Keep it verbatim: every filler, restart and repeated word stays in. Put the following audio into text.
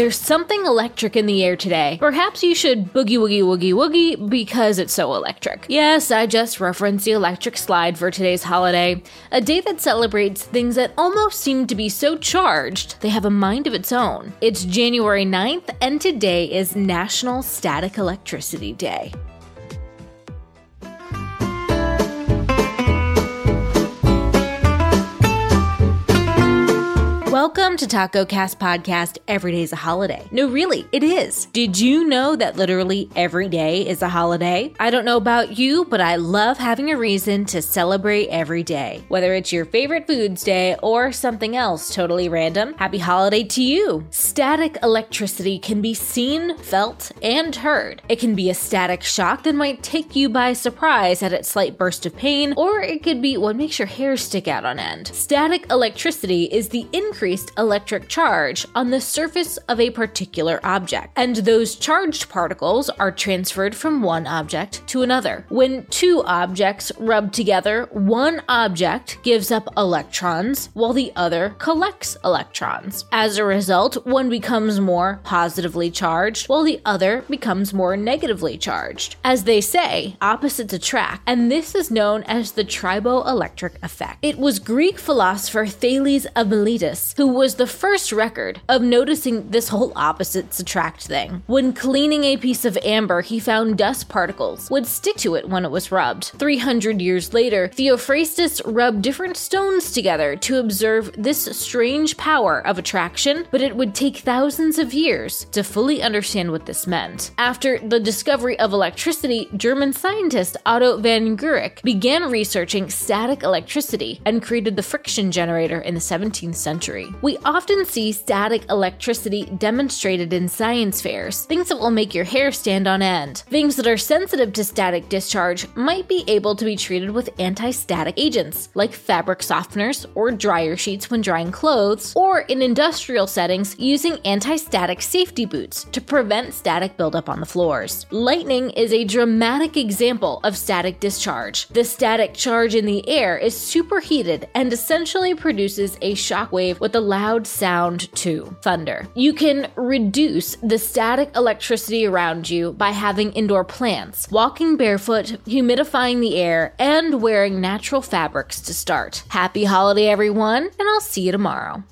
There's something electric in the air today. Perhaps you should boogie woogie woogie woogie because it's so electric. Yes, I just referenced the electric slide for today's holiday, a day that celebrates things that almost seem to be so charged they have a mind of its own. It's January ninth, and today is National Static Electricity Day. Welcome to Taco Cast Podcast, every day's a holiday. No, really, it is. Did you know that literally every day is a holiday? I don't know about you, but I love having a reason to celebrate every day. Whether it's your favorite foods day or something else totally random, happy holiday to you. Static electricity can be seen, felt, and heard. It can be a static shock that might take you by surprise at its slight burst of pain, or it could be what makes your hair stick out on end. Static electricity is the increase Increased electric charge on the surface of a particular object, and those charged particles are transferred from one object to another. When two objects rub together, one object gives up electrons while the other collects electrons. As a result, one becomes more positively charged while the other becomes more negatively charged. As they say, opposites attract, and this is known as the triboelectric effect. It was Greek philosopher Thales of Miletus who was the first record of noticing this whole opposites attract thing. When cleaning a piece of amber, he found dust particles would stick to it when it was rubbed. three hundred years later, Theophrastus rubbed different stones together to observe this strange power of attraction, but it would take thousands of years to fully understand what this meant. After the discovery of electricity, German scientist Otto von Guericke began researching static electricity and created the friction generator in the seventeenth century. We often see static electricity demonstrated in science fairs, things that will make your hair stand on end. Things that are sensitive to static discharge might be able to be treated with anti-static agents, like fabric softeners or dryer sheets when drying clothes, or in industrial settings using anti-static safety boots to prevent static buildup on the floors. Lightning is a dramatic example of static discharge. The static charge in the air is superheated and essentially produces a shockwave with a loud sound too, thunder. You can reduce the static electricity around you by having indoor plants, walking barefoot, humidifying the air, and wearing natural fabrics to start. Happy holiday, everyone, and I'll see you tomorrow.